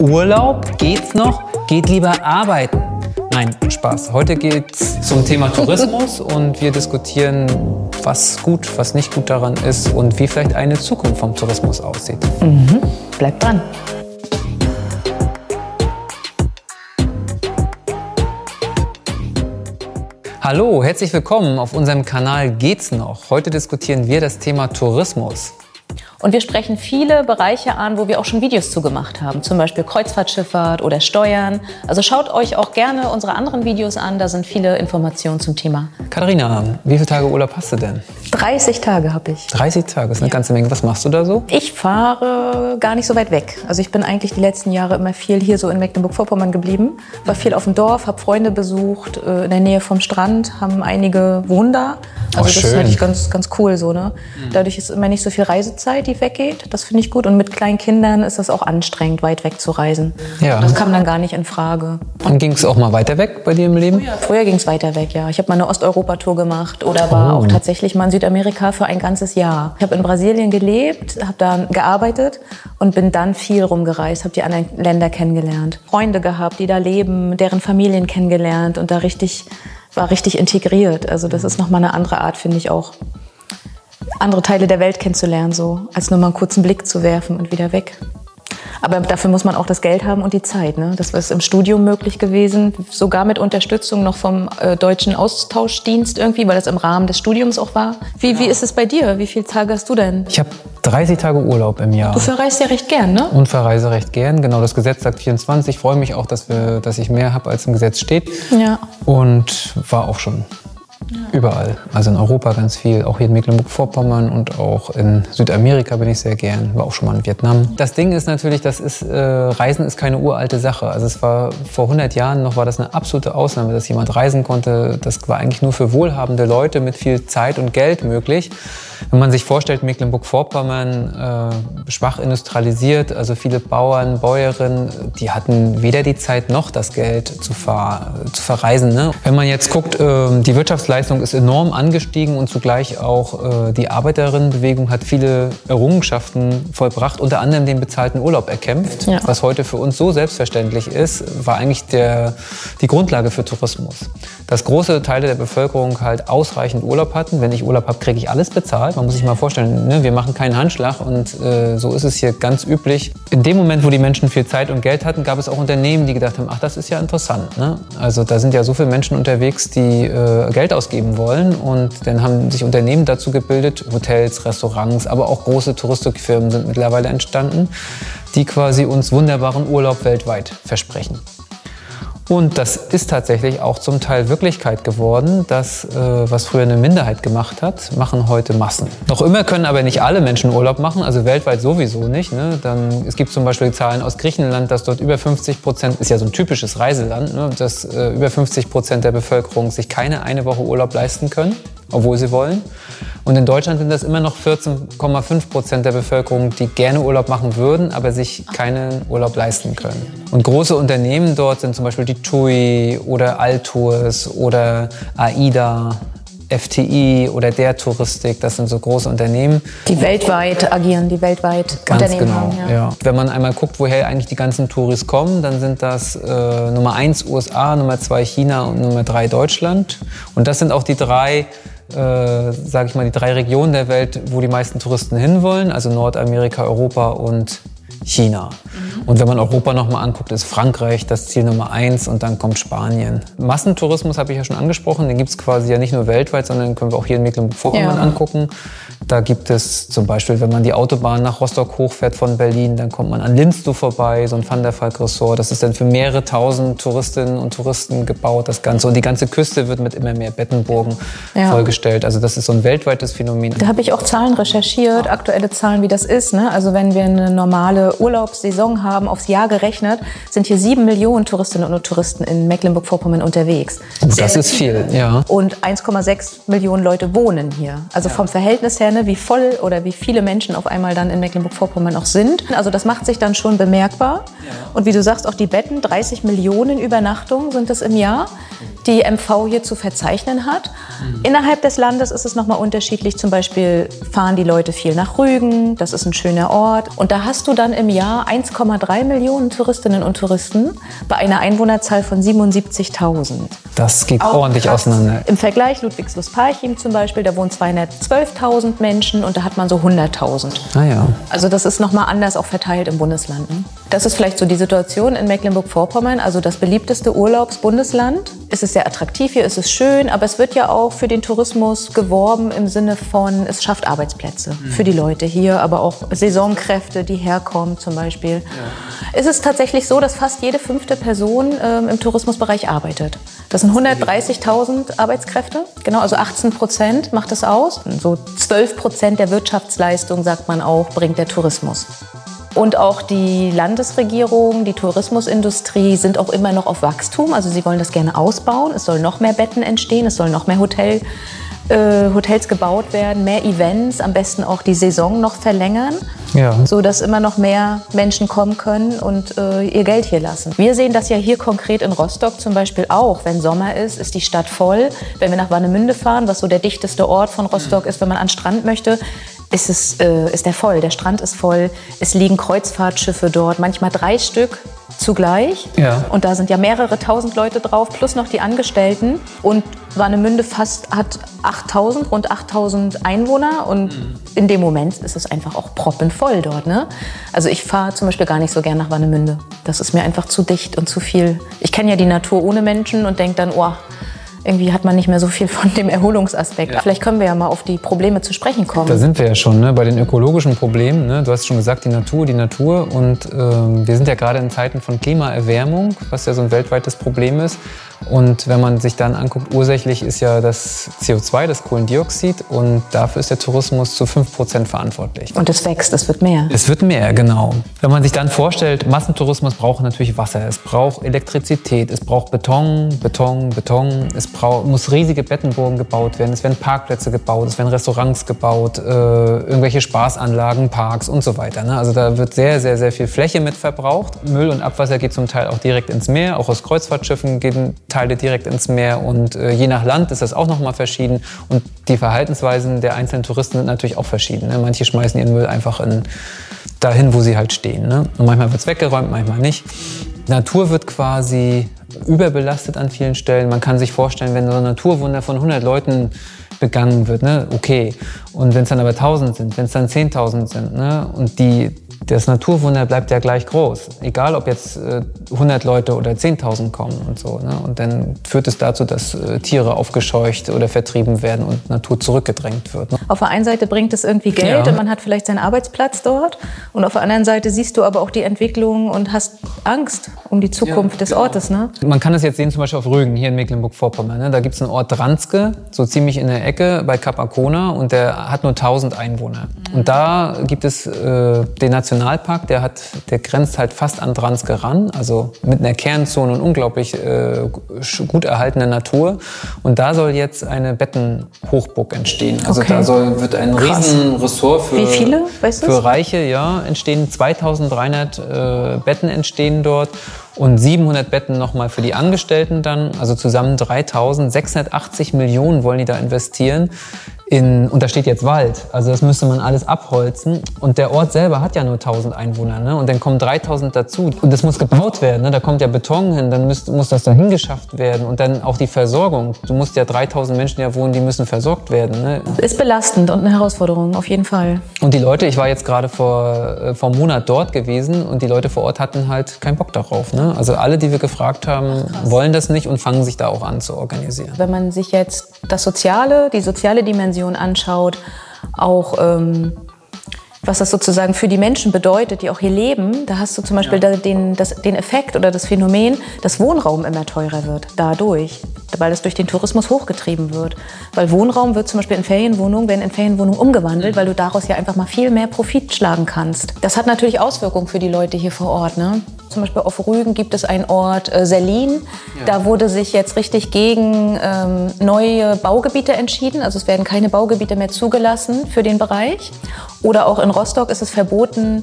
Urlaub? Geht's noch? Geht lieber arbeiten? Nein, Spaß. Heute geht's zum Thema Tourismus und wir diskutieren, was gut, was nicht gut daran ist und wie vielleicht eine Zukunft vom Tourismus aussieht. Mhm. Bleibt dran. Hallo, herzlich willkommen auf unserem Kanal Geht's noch? Heute diskutieren wir das Thema Tourismus. Und wir sprechen viele Bereiche an, wo wir auch schon Videos zu gemacht haben, zum Beispiel Kreuzfahrtschifffahrt oder Steuern. Also schaut euch auch gerne unsere anderen Videos an, da sind viele Informationen zum Thema. Katharina, wie viele Tage Urlaub hast du denn? 30 Tage habe ich. 30 Tage, ist eine ganze Menge. Was machst du da so? Ich fahre gar nicht so weit weg. Also ich bin eigentlich die letzten Jahre immer viel hier so in Mecklenburg-Vorpommern geblieben, war viel auf dem Dorf, habe Freunde besucht, in der Nähe vom Strand, haben einige Wunder. Also das ist natürlich ganz cool so, ne? Dadurch ist immer nicht so viel Reisezeit, die weggeht. Das finde ich gut. Und mit kleinen Kindern ist das auch anstrengend, weit weg zu reisen. Ja. Das kam dann gar nicht in Frage. Und ging es auch mal weiter weg bei dir im Leben? Früher ging es weiter weg, ja. Ich habe mal eine Osteuropa-Tour gemacht oder war auch tatsächlich mal in Südamerika für ein ganzes Jahr. Ich habe in Brasilien gelebt, habe da gearbeitet und bin dann viel rumgereist, habe die anderen Länder kennengelernt. Freunde gehabt, die da leben, deren Familien kennengelernt und da war richtig integriert. Also das ist nochmal eine andere Art, finde ich auch, andere Teile der Welt kennenzulernen, so als nur mal einen kurzen Blick zu werfen und wieder weg. Aber dafür muss man auch das Geld haben und die Zeit, ne? Das ist im Studium möglich gewesen, sogar mit Unterstützung noch vom Deutschen Austauschdienst irgendwie, weil das im Rahmen des Studiums auch war. Wie ist es bei dir? Wie viele Tage hast du denn? Ich habe 30 Tage Urlaub im Jahr. Du verreist ja recht gern, ne? Und verreise recht gern, genau. Das Gesetz sagt 24. Ich freue mich auch, dass ich mehr habe, als im Gesetz steht. Ja. Und war auch schon überall. Also in Europa ganz viel, auch hier in Mecklenburg-Vorpommern und auch in Südamerika bin ich sehr gern, war auch schon mal in Vietnam. Das Ding ist natürlich, Reisen ist keine uralte Sache. Also es war vor 100 Jahren noch, war das eine absolute Ausnahme, dass jemand reisen konnte. Das war eigentlich nur für wohlhabende Leute mit viel Zeit und Geld möglich. Wenn man sich vorstellt, Mecklenburg-Vorpommern schwach industrialisiert, also viele Bauern, Bäuerinnen, die hatten weder die Zeit noch das Geld zu verreisen, ne? Wenn man jetzt guckt, die Wirtschaftsleistung ist enorm angestiegen und zugleich auch die Arbeiterinnenbewegung hat viele Errungenschaften vollbracht, unter anderem den bezahlten Urlaub erkämpft. Ja. Was heute für uns so selbstverständlich ist, war eigentlich die Grundlage für Tourismus. Dass große Teile der Bevölkerung halt ausreichend Urlaub hatten. Wenn ich Urlaub habe, kriege ich alles bezahlt. Man muss sich mal vorstellen, ne? Wir machen keinen Handschlag und so ist es hier ganz üblich. In dem Moment, wo die Menschen viel Zeit und Geld hatten, gab es auch Unternehmen, die gedacht haben, ach, das ist ja interessant, ne? Also da sind ja so viele Menschen unterwegs, die Geld ausgeben wollen und dann haben sich Unternehmen dazu gebildet, Hotels, Restaurants, aber auch große Touristikfirmen sind mittlerweile entstanden, die quasi uns wunderbaren Urlaub weltweit versprechen. Und das ist tatsächlich auch zum Teil Wirklichkeit geworden, dass was früher eine Minderheit gemacht hat, machen heute Massen. Noch immer können aber nicht alle Menschen Urlaub machen, also weltweit sowieso nicht, ne? Dann, es gibt zum Beispiel Zahlen aus Griechenland, dass dort über 50%, ist ja so ein typisches Reiseland, ne? Dass über 50% der Bevölkerung sich keine eine Woche Urlaub leisten können, obwohl sie wollen. Und in Deutschland sind das immer noch 14,5% der Bevölkerung, die gerne Urlaub machen würden, aber sich keinen Urlaub leisten können. Und große Unternehmen dort sind zum Beispiel die TUI oder Alltours oder AIDA, FTI oder der Touristik. Das sind so große Unternehmen. Die weltweit agieren, die weltweit Unternehmen haben. Ganz genau, ja. Wenn man einmal guckt, woher eigentlich die ganzen Touris kommen, dann sind das Nummer 1 USA, Nummer 2 China und Nummer 3 Deutschland. Und das sind auch die drei, sage ich mal, die drei Regionen der Welt, wo die meisten Touristen hinwollen. Also Nordamerika, Europa und China. Und wenn man Europa noch mal anguckt, ist Frankreich das Ziel Nummer 1 und dann kommt Spanien. Massentourismus habe ich ja schon angesprochen, den gibt es quasi ja nicht nur weltweit, sondern den können wir auch hier in Mecklenburg-Vorpommern angucken. Da gibt es zum Beispiel, wenn man die Autobahn nach Rostock hochfährt von Berlin, dann kommt man an Linz vorbei, so ein Van der Valk-Ressort. Das ist dann für mehrere tausend Touristinnen und Touristen gebaut, das Ganze. Und die ganze Küste wird mit immer mehr Bettenburgen vollgestellt. Also das ist so ein weltweites Phänomen. Da habe ich auch Zahlen recherchiert, aktuelle Zahlen, wie das ist, ne? Also wenn wir eine normale Urlaubssaison haben, aufs Jahr gerechnet, sind hier 7 Millionen Touristinnen und Touristen in Mecklenburg-Vorpommern unterwegs. Das ist viel, ja. Und 1,6 Millionen Leute wohnen hier. Also vom Verhältnis her, ne, wie voll oder wie viele Menschen auf einmal dann in Mecklenburg-Vorpommern auch sind. Also das macht sich dann schon bemerkbar. Ja. Und wie du sagst, auch die Betten, 30 Millionen Übernachtungen sind es im Jahr, die MV hier zu verzeichnen hat. Innerhalb des Landes ist es nochmal unterschiedlich. Zum Beispiel fahren die Leute viel nach Rügen, das ist ein schöner Ort. Und da hast du dann im im Jahr 1,3 Millionen Touristinnen und Touristen bei einer Einwohnerzahl von 77.000. Das geht auch ordentlich auseinander. Im Vergleich Ludwigslust-Parchim zum Beispiel, da wohnen 212.000 Menschen und da hat man so 100.000. Ah ja. Also das ist nochmal anders auch verteilt im Bundesland. Ne? Das ist vielleicht so die Situation in Mecklenburg-Vorpommern, also das beliebteste Urlaubsbundesland. Es ist sehr attraktiv hier, es ist schön, aber es wird ja auch für den Tourismus geworben im Sinne von, es schafft Arbeitsplätze für die Leute hier, aber auch Saisonkräfte, die herkommen zum Beispiel. Ja. Es ist tatsächlich so, dass fast jede fünfte Person im Tourismusbereich arbeitet. Das sind 130.000 Arbeitskräfte, genau, also 18% macht es aus. So 12% der Wirtschaftsleistung, sagt man auch, bringt der Tourismus. Und auch die Landesregierung, die Tourismusindustrie sind auch immer noch auf Wachstum. Also sie wollen das gerne ausbauen. Es sollen noch mehr Betten entstehen, es sollen noch mehr Hotels gebaut werden, mehr Events, am besten auch die Saison noch verlängern, ja, sodass immer noch mehr Menschen kommen können und ihr Geld hier lassen. Wir sehen das ja hier konkret in Rostock zum Beispiel auch. Wenn Sommer ist, ist die Stadt voll. Wenn wir nach Warnemünde fahren, was so der dichteste Ort von Rostock ist, wenn man an den Strand möchte, ist der voll. Der Strand ist voll, es liegen Kreuzfahrtschiffe dort, manchmal 3 Stück. Zugleich. Ja. Und da sind ja mehrere tausend Leute drauf, plus noch die Angestellten. Und Warnemünde hat 8.000, rund 8.000 Einwohner. Und in dem Moment ist es einfach auch proppenvoll dort. Ne? Also ich fahre zum Beispiel gar nicht so gern nach Warnemünde. Das ist mir einfach zu dicht und zu viel. Ich kenne ja die Natur ohne Menschen und denke dann, oh, irgendwie hat man nicht mehr so viel von dem Erholungsaspekt. Ja. Vielleicht können wir ja mal auf die Probleme zu sprechen kommen. Da sind wir ja schon, ne? Bei den ökologischen Problemen. Ne? Du hast schon gesagt, die Natur. Und wir sind ja gerade in Zeiten von Klimaerwärmung, was ja so ein weltweites Problem ist. Und wenn man sich dann anguckt, ursächlich ist ja das CO2, das Kohlendioxid. Und dafür ist der Tourismus zu 5% verantwortlich. Und es wächst, es wird mehr. Es wird mehr, genau. Wenn man sich dann vorstellt, Massentourismus braucht natürlich Wasser. Es braucht Elektrizität, es braucht Beton. Es muss riesige Bettenburgen gebaut werden, es werden Parkplätze gebaut, es werden Restaurants gebaut, irgendwelche Spaßanlagen, Parks und so weiter. Ne? Also da wird sehr, sehr, sehr viel Fläche mit verbraucht. Müll und Abwasser geht zum Teil auch direkt ins Meer, auch aus Kreuzfahrtschiffen gehen Teile direkt ins Meer und je nach Land ist das auch nochmal verschieden und die Verhaltensweisen der einzelnen Touristen sind natürlich auch verschieden. Ne? Manche schmeißen ihren Müll einfach dahin, wo sie halt stehen. Ne? Und manchmal wird es weggeräumt, manchmal nicht. Die Natur wird quasi überbelastet an vielen Stellen. Man kann sich vorstellen, wenn so ein Naturwunder von 100 Leuten begangen wird, ne? Okay. Und wenn es dann aber 1.000 sind, wenn es dann 10.000 sind, ne? Und das Naturwunder bleibt ja gleich groß. Egal, ob jetzt 100 Leute oder 10.000 kommen und so, ne? Und dann führt es dazu, dass Tiere aufgescheucht oder vertrieben werden und Natur zurückgedrängt wird. Ne? Auf der einen Seite bringt es irgendwie Geld, ja, und man hat vielleicht seinen Arbeitsplatz dort. Und auf der anderen Seite siehst du aber auch die Entwicklung und hast Angst um die Zukunft, ja, des Ortes, ne? Man kann das jetzt sehen, zum Beispiel auf Rügen, hier in Mecklenburg-Vorpommern. Ne? Da gibt es einen Ort Dranske, so ziemlich in der Ecke bei Kap Akona, und der hat nur 1.000 Einwohner. Und da gibt es den Nationalpark, der grenzt halt fast an Dranske ran, also mit einer Kernzone und unglaublich gut erhaltener Natur. Und da soll jetzt eine Bettenhochburg entstehen. Also okay, da wird ein Riesenressort für Reiche, ja, entstehen. 2.300 Betten entstehen dort. Und 700 Betten nochmal für die Angestellten dann, also zusammen 3.000. 680 Millionen wollen die da investieren. Und da steht jetzt Wald, also das müsste man alles abholzen. Und der Ort selber hat ja nur 1.000 Einwohner, ne? Und dann kommen 3.000 dazu. Und das muss gebaut werden, ne? Da kommt ja Beton hin, dann muss das dahin geschafft werden. Und dann auch die Versorgung. Du musst ja 3.000 Menschen, die da wohnen, die müssen versorgt werden, ne? Ist belastend und eine Herausforderung, auf jeden Fall. Und die Leute, ich war jetzt gerade vor einem Monat dort gewesen und die Leute vor Ort hatten halt keinen Bock darauf, ne? Also alle, die wir gefragt haben, wollen das nicht und fangen sich da auch an zu organisieren. Wenn man sich jetzt die soziale Dimension anschaut, auch was das sozusagen für die Menschen bedeutet, die auch hier leben, da hast du zum Beispiel den Effekt oder das Phänomen, dass Wohnraum immer teurer wird dadurch, weil das durch den Tourismus hochgetrieben wird. Weil Wohnraum wird zum Beispiel in Ferienwohnungen umgewandelt, weil du daraus ja einfach mal viel mehr Profit schlagen kannst. Das hat natürlich Auswirkungen für die Leute hier vor Ort, ne? Zum Beispiel auf Rügen gibt es einen Ort Sellin. Ja. Da wurde sich jetzt richtig gegen neue Baugebiete entschieden. Also es werden keine Baugebiete mehr zugelassen für den Bereich. Oder auch in Rostock ist es verboten,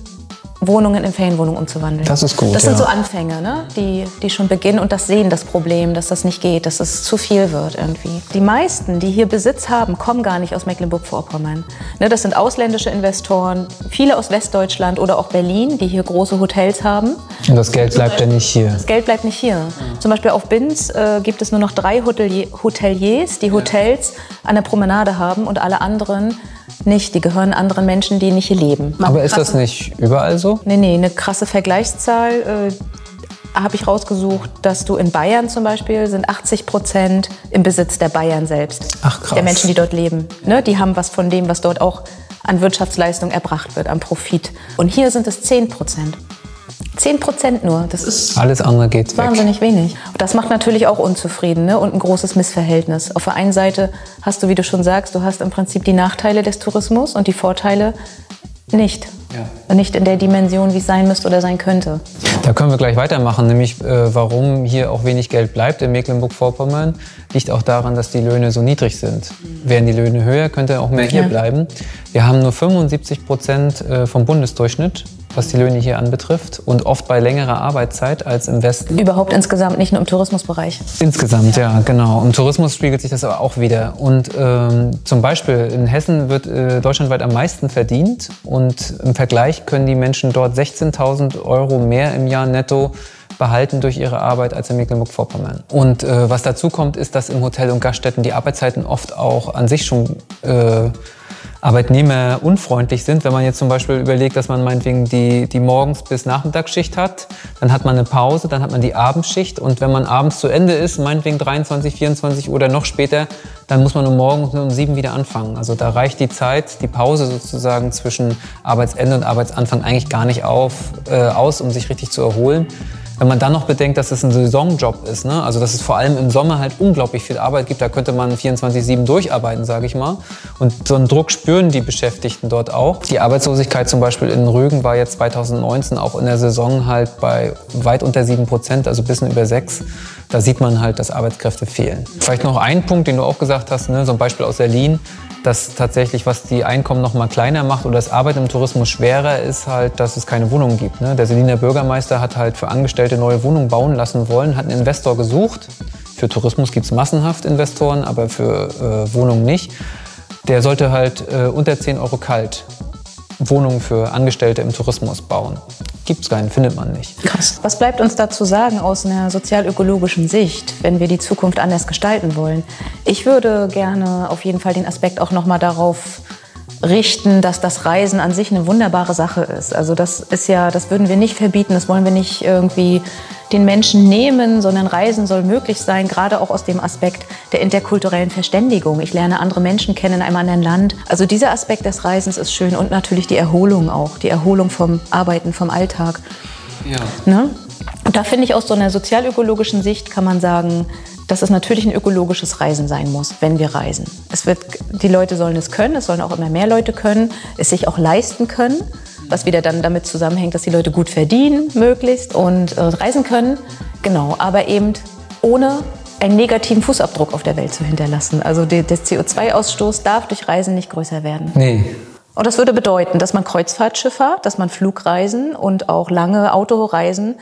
Wohnungen in Ferienwohnungen umzuwandeln. Das ist gut. Das sind so Anfänge, ne? die schon beginnen und das sehen, das Problem, dass das nicht geht, dass es zu viel wird irgendwie. Die meisten, die hier Besitz haben, kommen gar nicht aus Mecklenburg-Vorpommern. Ne, das sind ausländische Investoren, viele aus Westdeutschland oder auch Berlin, die hier große Hotels haben. Und das Geld bleibt ja nicht hier. Das Geld bleibt nicht hier. Mhm. Zum Beispiel auf Binz gibt es nur noch 3 Hoteliers, die Hotels an der Promenade haben und alle anderen nicht. Die gehören anderen Menschen, die nicht hier leben. Aber ist das nicht überall so? Nee, nee, eine krasse Vergleichszahl habe ich rausgesucht, dass du in Bayern zum Beispiel sind 80% im Besitz der Bayern selbst. Ach, krass. Der Menschen, die dort leben. Ne? Die haben was von dem, was dort auch an Wirtschaftsleistung erbracht wird, an Profit. Und hier sind es 10%. 10% nur. Das ist alles andere geht wahnsinnig wenig. Und das macht natürlich auch unzufrieden, ne? Und ein großes Missverhältnis. Auf der einen Seite hast du, wie du schon sagst, du hast im Prinzip die Nachteile des Tourismus und die Vorteile nicht. Ja. Nicht in der Dimension, wie es sein müsste oder sein könnte. Da können wir gleich weitermachen, nämlich warum hier auch wenig Geld bleibt in Mecklenburg-Vorpommern, liegt auch daran, dass die Löhne so niedrig sind. Wären die Löhne höher, könnte auch mehr hier bleiben. Wir haben nur 75% vom Bundesdurchschnitt, was die Löhne hier anbetrifft und oft bei längerer Arbeitszeit als im Westen. Überhaupt insgesamt, nicht nur im Tourismusbereich. Insgesamt, ja, genau. Im Tourismus spiegelt sich das aber auch wieder. Und zum Beispiel in Hessen wird deutschlandweit am meisten verdient und im Vergleich können die Menschen dort 16.000 € mehr im Jahr netto behalten durch ihre Arbeit als in Mecklenburg-Vorpommern. Und was dazu kommt, ist, dass im Hotel und Gaststätten die Arbeitszeiten oft auch an sich schon Arbeitnehmer unfreundlich sind. Wenn man jetzt zum Beispiel überlegt, dass man meinetwegen die Morgens- bis Nachmittagsschicht hat, dann hat man eine Pause, dann hat man die Abendschicht und wenn man abends zu Ende ist, meinetwegen 23, 24 oder noch später, dann muss man morgens um 7 wieder anfangen. Also da reicht die Zeit, die Pause sozusagen zwischen Arbeitsende und Arbeitsanfang eigentlich gar nicht aus, um sich richtig zu erholen. Wenn man dann noch bedenkt, dass es ein Saisonjob ist, ne? Also dass es vor allem im Sommer halt unglaublich viel Arbeit gibt, da könnte man 24/7 durcharbeiten, sage ich mal. Und so einen Druck spüren die Beschäftigten dort auch. Die Arbeitslosigkeit zum Beispiel in Rügen war jetzt 2019 auch in der Saison halt bei weit unter 7%, also ein bisschen über 6. Da sieht man halt, dass Arbeitskräfte fehlen. Vielleicht noch ein Punkt, den du auch gesagt hast, ne? So ein Beispiel aus Sellin, dass tatsächlich, was die Einkommen noch mal kleiner macht oder das Arbeiten im Tourismus schwerer ist, halt, dass es keine Wohnungen gibt. Ne? Der Selliner Bürgermeister hat halt für Angestellte neue Wohnungen bauen lassen wollen, hat einen Investor gesucht. Für Tourismus gibt es massenhaft Investoren, aber für Wohnungen nicht. Der sollte halt unter 10 € kalt Wohnungen für Angestellte im Tourismus bauen. Gibt's keinen, findet man nicht. Krass. Was bleibt uns dazu sagen aus einer sozialökologischen Sicht, wenn wir die Zukunft anders gestalten wollen? Ich würde gerne auf jeden Fall den Aspekt auch noch mal darauf richten, dass das Reisen an sich eine wunderbare Sache ist. Also das ist ja, das würden wir nicht verbieten, das wollen wir nicht irgendwie den Menschen nehmen, sondern Reisen soll möglich sein, gerade auch aus dem Aspekt der interkulturellen Verständigung. Ich lerne andere Menschen kennen in einem anderen Land. Also dieser Aspekt des Reisens ist schön und natürlich die Erholung auch, die Erholung vom Arbeiten, vom Alltag. Ja. Ne? Und da finde ich, aus so einer sozialökologischen Sicht kann man sagen, dass es natürlich ein ökologisches Reisen sein muss, wenn wir reisen. Die Leute sollen es können, es sollen auch immer mehr Leute können, es sich auch leisten können, was wieder dann damit zusammenhängt, dass die Leute gut verdienen möglichst und reisen können. Genau, aber eben ohne einen negativen Fußabdruck auf der Welt zu hinterlassen. Also der CO2-Ausstoß darf durch Reisen nicht größer werden. Nee. Und das würde bedeuten, dass man Kreuzfahrtschifffahrt, dass man Flugreisen und auch lange Autoreisen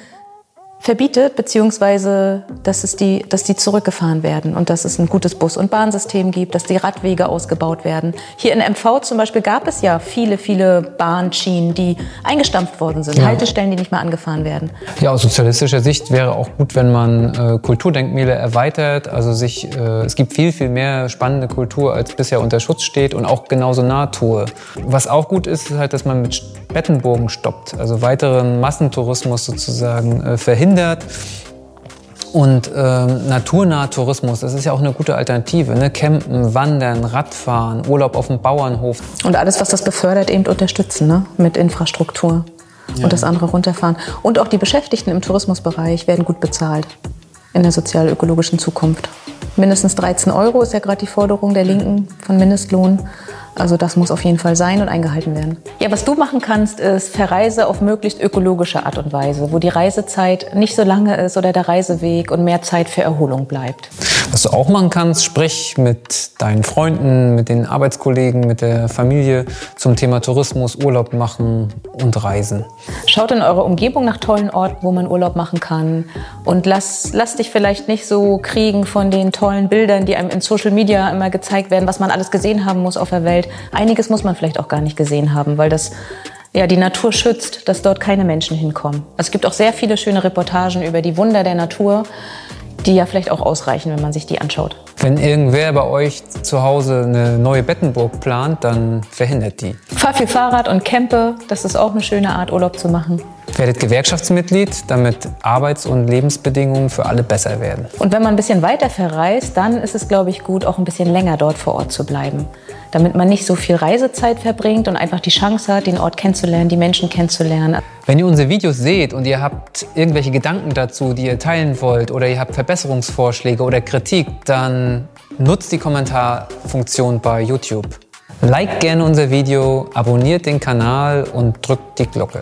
verbietet, beziehungsweise dass die zurückgefahren werden und dass es ein gutes Bus- und Bahnsystem gibt, dass die Radwege ausgebaut werden. Hier in MV zum Beispiel gab es ja viele, viele Bahnschienen, die eingestampft worden sind, ja. Haltestellen, die nicht mehr angefahren werden. Ja, aus sozialistischer Sicht wäre auch gut, wenn man Kulturdenkmäler erweitert, also es gibt viel, viel mehr spannende Kultur, als bisher unter Schutz steht und auch genauso Natur. Was auch gut ist, ist halt, dass man mit Bettenburgen stoppt, also weiteren Massentourismus sozusagen verhindert. Und naturnaher Tourismus, das ist ja auch eine gute Alternative, ne? Campen, Wandern, Radfahren, Urlaub auf dem Bauernhof. Und alles, was das befördert, eben unterstützen, ne? Mit Infrastruktur und das andere runterfahren. Und auch die Beschäftigten im Tourismusbereich werden gut bezahlt in der sozial-ökologischen Zukunft. Mindestens 13 € ist ja gerade die Forderung der Linken von Mindestlohn. Also das muss auf jeden Fall sein und eingehalten werden. Ja, was du machen kannst, ist verreise auf möglichst ökologische Art und Weise, wo die Reisezeit nicht so lange ist oder der Reiseweg und mehr Zeit für Erholung bleibt. Was du auch machen kannst, sprich mit deinen Freunden, mit den Arbeitskollegen, mit der Familie zum Thema Tourismus, Urlaub machen und Reisen. Schaut in eurer Umgebung nach tollen Orten, wo man Urlaub machen kann. Und lass dich vielleicht nicht so kriegen von den tollen Bildern, die einem in Social Media immer gezeigt werden, was man alles gesehen haben muss auf der Welt. Einiges muss man vielleicht auch gar nicht gesehen haben, weil das ja die Natur schützt, dass dort keine Menschen hinkommen. Es gibt auch sehr viele schöne Reportagen über die Wunder der Natur, die ja vielleicht auch ausreichen, wenn man sich die anschaut. Wenn irgendwer bei euch zu Hause eine neue Bettenburg plant, dann verhindert die. Fahr viel Fahrrad und campe, das ist auch eine schöne Art, Urlaub zu machen. Werdet Gewerkschaftsmitglied, damit Arbeits- und Lebensbedingungen für alle besser werden. Und wenn man ein bisschen weiter verreist, dann ist es, glaube ich, gut, auch ein bisschen länger dort vor Ort zu bleiben. Damit man nicht so viel Reisezeit verbringt und einfach die Chance hat, den Ort kennenzulernen, die Menschen kennenzulernen. Wenn ihr unsere Videos seht und ihr habt irgendwelche Gedanken dazu, die ihr teilen wollt, oder ihr habt Verbesserungsvorschläge oder Kritik, dann nutzt die Kommentarfunktion bei YouTube. Like gerne unser Video, abonniert den Kanal und drückt die Glocke.